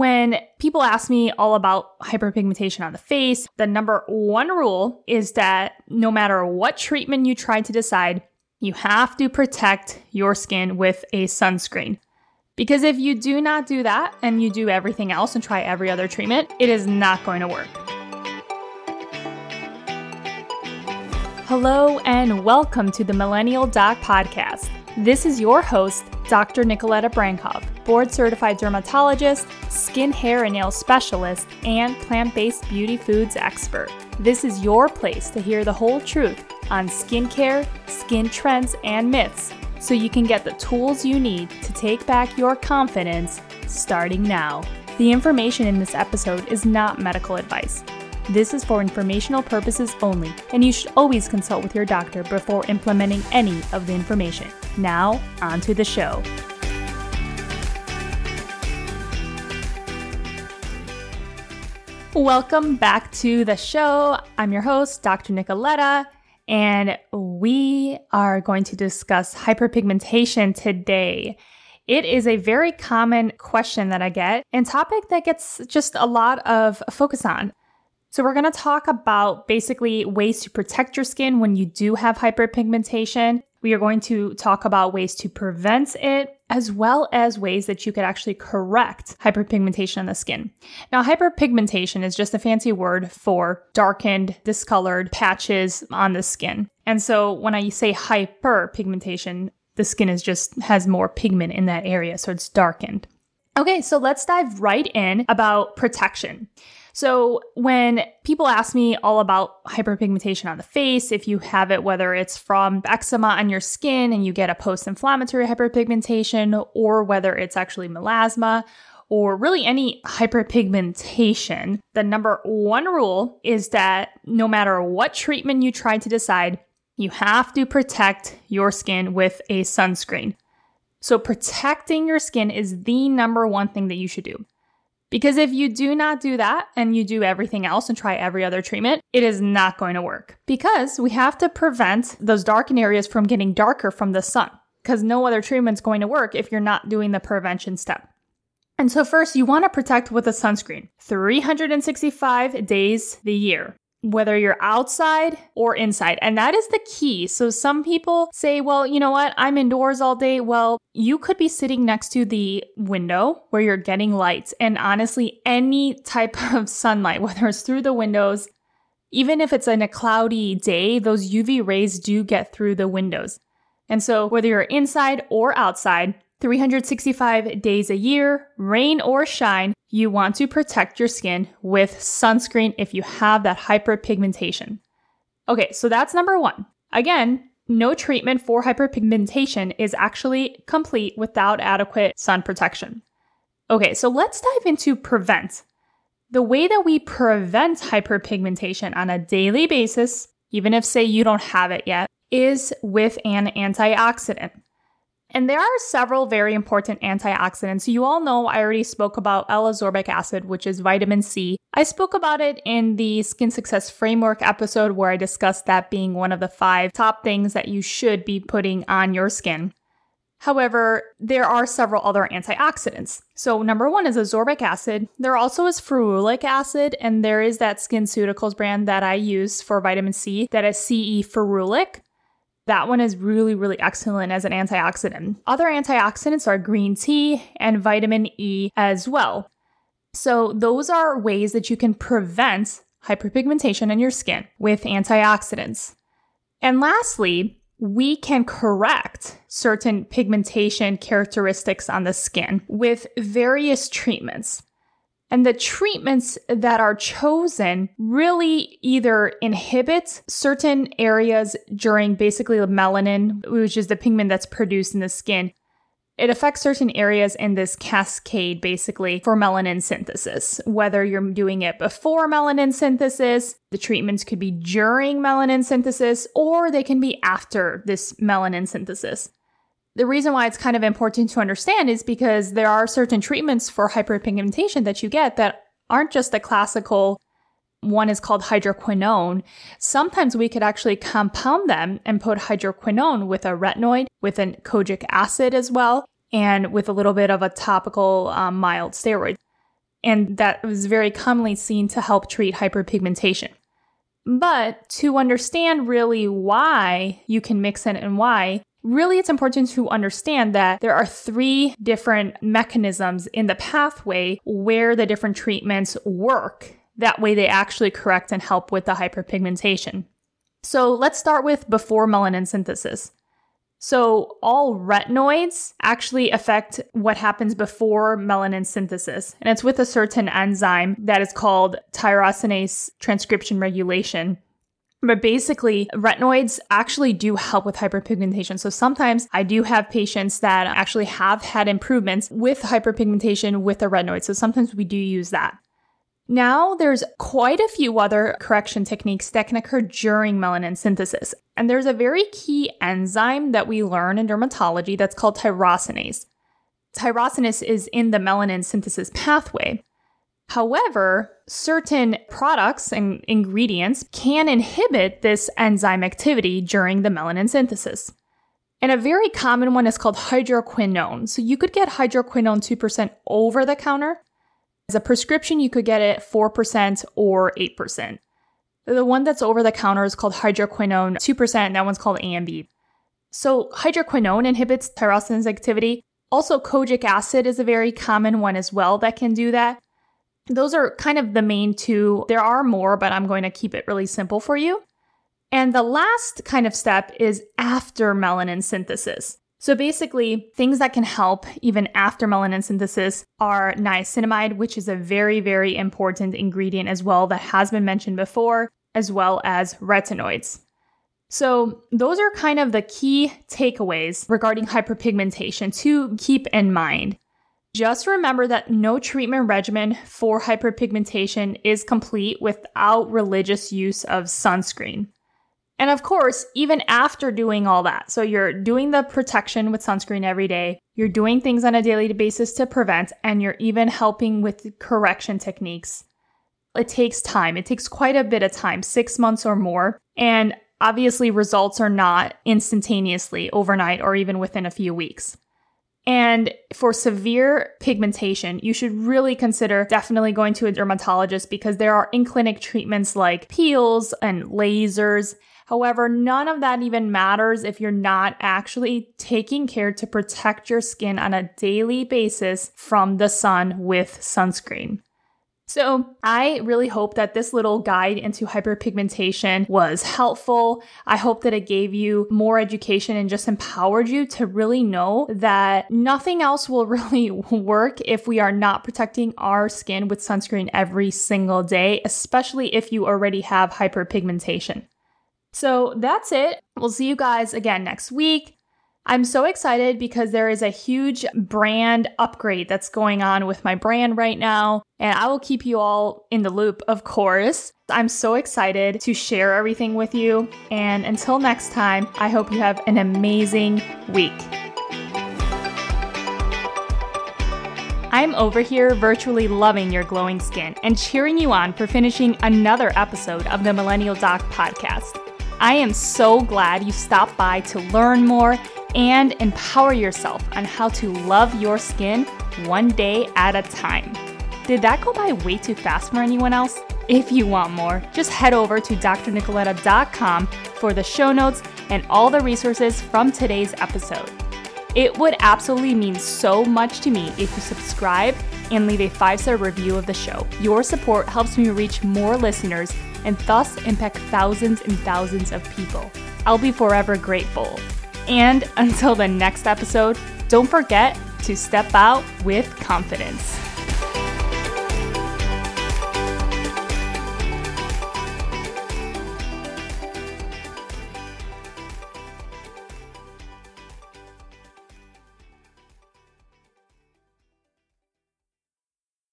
When people ask me all about hyperpigmentation on the face, the number one rule is that no matter what treatment you try to decide, you have to protect your skin with a sunscreen. Because if you do not do that and you do everything else and try every other treatment, it is not going to work. Hello and welcome to the Millennial Doc Podcast. This is your host, Dr. Nikoleta Brankov, board-certified dermatologist, skin, hair, and nail specialist, and plant-based beauty foods expert. This is your place to hear the whole truth on skincare, skin trends, and myths, so you can get the tools you need to take back your confidence starting now. The information in this episode is not medical advice. This is for informational purposes only, and you should always consult with your doctor before implementing any of the information. Now, on to the show. Welcome back to the show. I'm your host, Dr. Nikoleta, and we are going to discuss hyperpigmentation today. It is a very common question that I get and topic that gets just a lot of focus on. So we're going to talk about basically ways to protect your skin when you do have hyperpigmentation. We are going to talk about ways to prevent it, as well as ways that you could actually correct hyperpigmentation on the skin. Now, hyperpigmentation is just a fancy word for darkened, discolored patches on the skin. And so when I say hyperpigmentation, the skin is just has more pigment in that area, so it's darkened. Okay, so let's dive right in about protection. So when people ask me all about hyperpigmentation on the face, if you have it, whether it's from eczema on your skin and you get a post-inflammatory hyperpigmentation, or whether it's actually melasma, or really any hyperpigmentation, the number one rule is that no matter what treatment you try to decide, you have to protect your skin with a sunscreen. So protecting your skin is the number one thing that you should do. Because if you do not do that and you do everything else and try every other treatment, it is not going to work. Because we have to prevent those darkened areas from getting darker from the sun. Because no other treatment's going to work if you're not doing the prevention step. And so first, you want to protect with a sunscreen 365 days the year, whether you're outside or inside. And that is the key. So some people say, well, you know what? I'm indoors all day. Well, you could be sitting next to the window where you're getting lights. And honestly, any type of sunlight, whether it's through the windows, even if it's in a cloudy day, those UV rays do get through the windows. And so whether you're inside or outside, 365 days a year, rain or shine, you want to protect your skin with sunscreen if you have that hyperpigmentation. Okay, so that's number one. Again, no treatment for hyperpigmentation is actually complete without adequate sun protection. Okay, so let's dive into prevent. The way that we prevent hyperpigmentation on a daily basis, even if, say, you don't have it yet, is with an antioxidant. And there are several very important antioxidants. You all know I already spoke about L-ascorbic acid, which is vitamin C. I spoke about it in the Skin Success Framework episode where I discussed that being one of the 5 top things that you should be putting on your skin. However, there are several other antioxidants. So number one is ascorbic acid. There also is ferulic acid, and there is that SkinCeuticals brand that I use for vitamin C that is CE ferulic. That one is really, really excellent as an antioxidant. Other antioxidants are green tea and vitamin E as well. So those are ways that you can prevent hyperpigmentation in your skin with antioxidants. And lastly, we can correct certain pigmentation characteristics on the skin with various treatments. And the treatments that are chosen really either inhibit certain areas during basically melanin, which is the pigment that's produced in the skin. It affects certain areas in this cascade basically for melanin synthesis. Whether you're doing it before melanin synthesis, the treatments could be during melanin synthesis, or they can be after this melanin synthesis. The reason why it's kind of important to understand is because there are certain treatments for hyperpigmentation that you get that aren't just the classical. One is called hydroquinone. Sometimes we could actually compound them and put hydroquinone with a retinoid, with a kojic acid as well, and with a little bit of a topical mild steroid. and that was very commonly seen to help treat hyperpigmentation. But to understand really why you can mix it and why, really it's important to understand that there are three different mechanisms in the pathway where the different treatments work. That way they actually correct and help with the hyperpigmentation. So let's start with before melanin synthesis. So all retinoids actually affect what happens before melanin synthesis, and it's with a certain enzyme that is called tyrosinase transcription regulation. But basically, retinoids actually do help with hyperpigmentation. So sometimes I do have patients that actually have had improvements with hyperpigmentation with a retinoid. So sometimes we do use that. Now, there's quite a few other correction techniques that can occur during melanin synthesis. And there's a very key enzyme that we learn in dermatology that's called tyrosinase. Tyrosinase is in the melanin synthesis pathway. However, certain products and ingredients can inhibit this enzyme activity during the melanin synthesis. And a very common one is called hydroquinone. So you could get hydroquinone 2% over the counter. As a prescription, you could get it 4% or 8%. The one that's over the counter is called hydroquinone 2%, and that one's called Ambi. So hydroquinone inhibits tyrosinase activity. Also, kojic acid is a very common one as well that can do that. Those are kind of the main two. There are more, but I'm going to keep it really simple for you. And the last kind of step is after melanin synthesis. So basically, things that can help even after melanin synthesis are niacinamide, which is a very, very important ingredient as well that has been mentioned before, as well as retinoids. So those are kind of the key takeaways regarding hyperpigmentation to keep in mind. Just remember that no treatment regimen for hyperpigmentation is complete without religious use of sunscreen. And of course, even after doing all that, so you're doing the protection with sunscreen every day, you're doing things on a daily basis to prevent, and you're even helping with correction techniques. It takes time. It takes quite a bit of time, 6 months or more. And obviously, results are not instantaneously overnight or even within a few weeks. And for severe pigmentation, you should really consider definitely going to a dermatologist because there are in-clinic treatments like peels and lasers. However, none of that even matters if you're not actually taking care to protect your skin on a daily basis from the sun with sunscreen. So I really hope that this little guide into hyperpigmentation was helpful. I hope that it gave you more education and just empowered you to really know that nothing else will really work if we are not protecting our skin with sunscreen every single day, especially if you already have hyperpigmentation. So that's it. We'll see you guys again next week. I'm so excited because there is a huge brand upgrade that's going on with my brand right now, and I will keep you all in the loop, of course. I'm so excited to share everything with you, and until next time, I hope you have an amazing week. I'm over here virtually loving your glowing skin and cheering you on for finishing another episode of the Millennial Doc Podcast. I am so glad you stopped by to learn more and empower yourself on how to love your skin one day at a time. Did that go by way too fast for anyone else? If you want more, just head over to drnikoleta.com for the show notes and all the resources from today's episode. It would absolutely mean so much to me if you subscribe and leave a 5-star review of the show. Your support helps me reach more listeners and thus impact thousands and thousands of people. I'll be forever grateful. And until the next episode, don't forget to step out with confidence.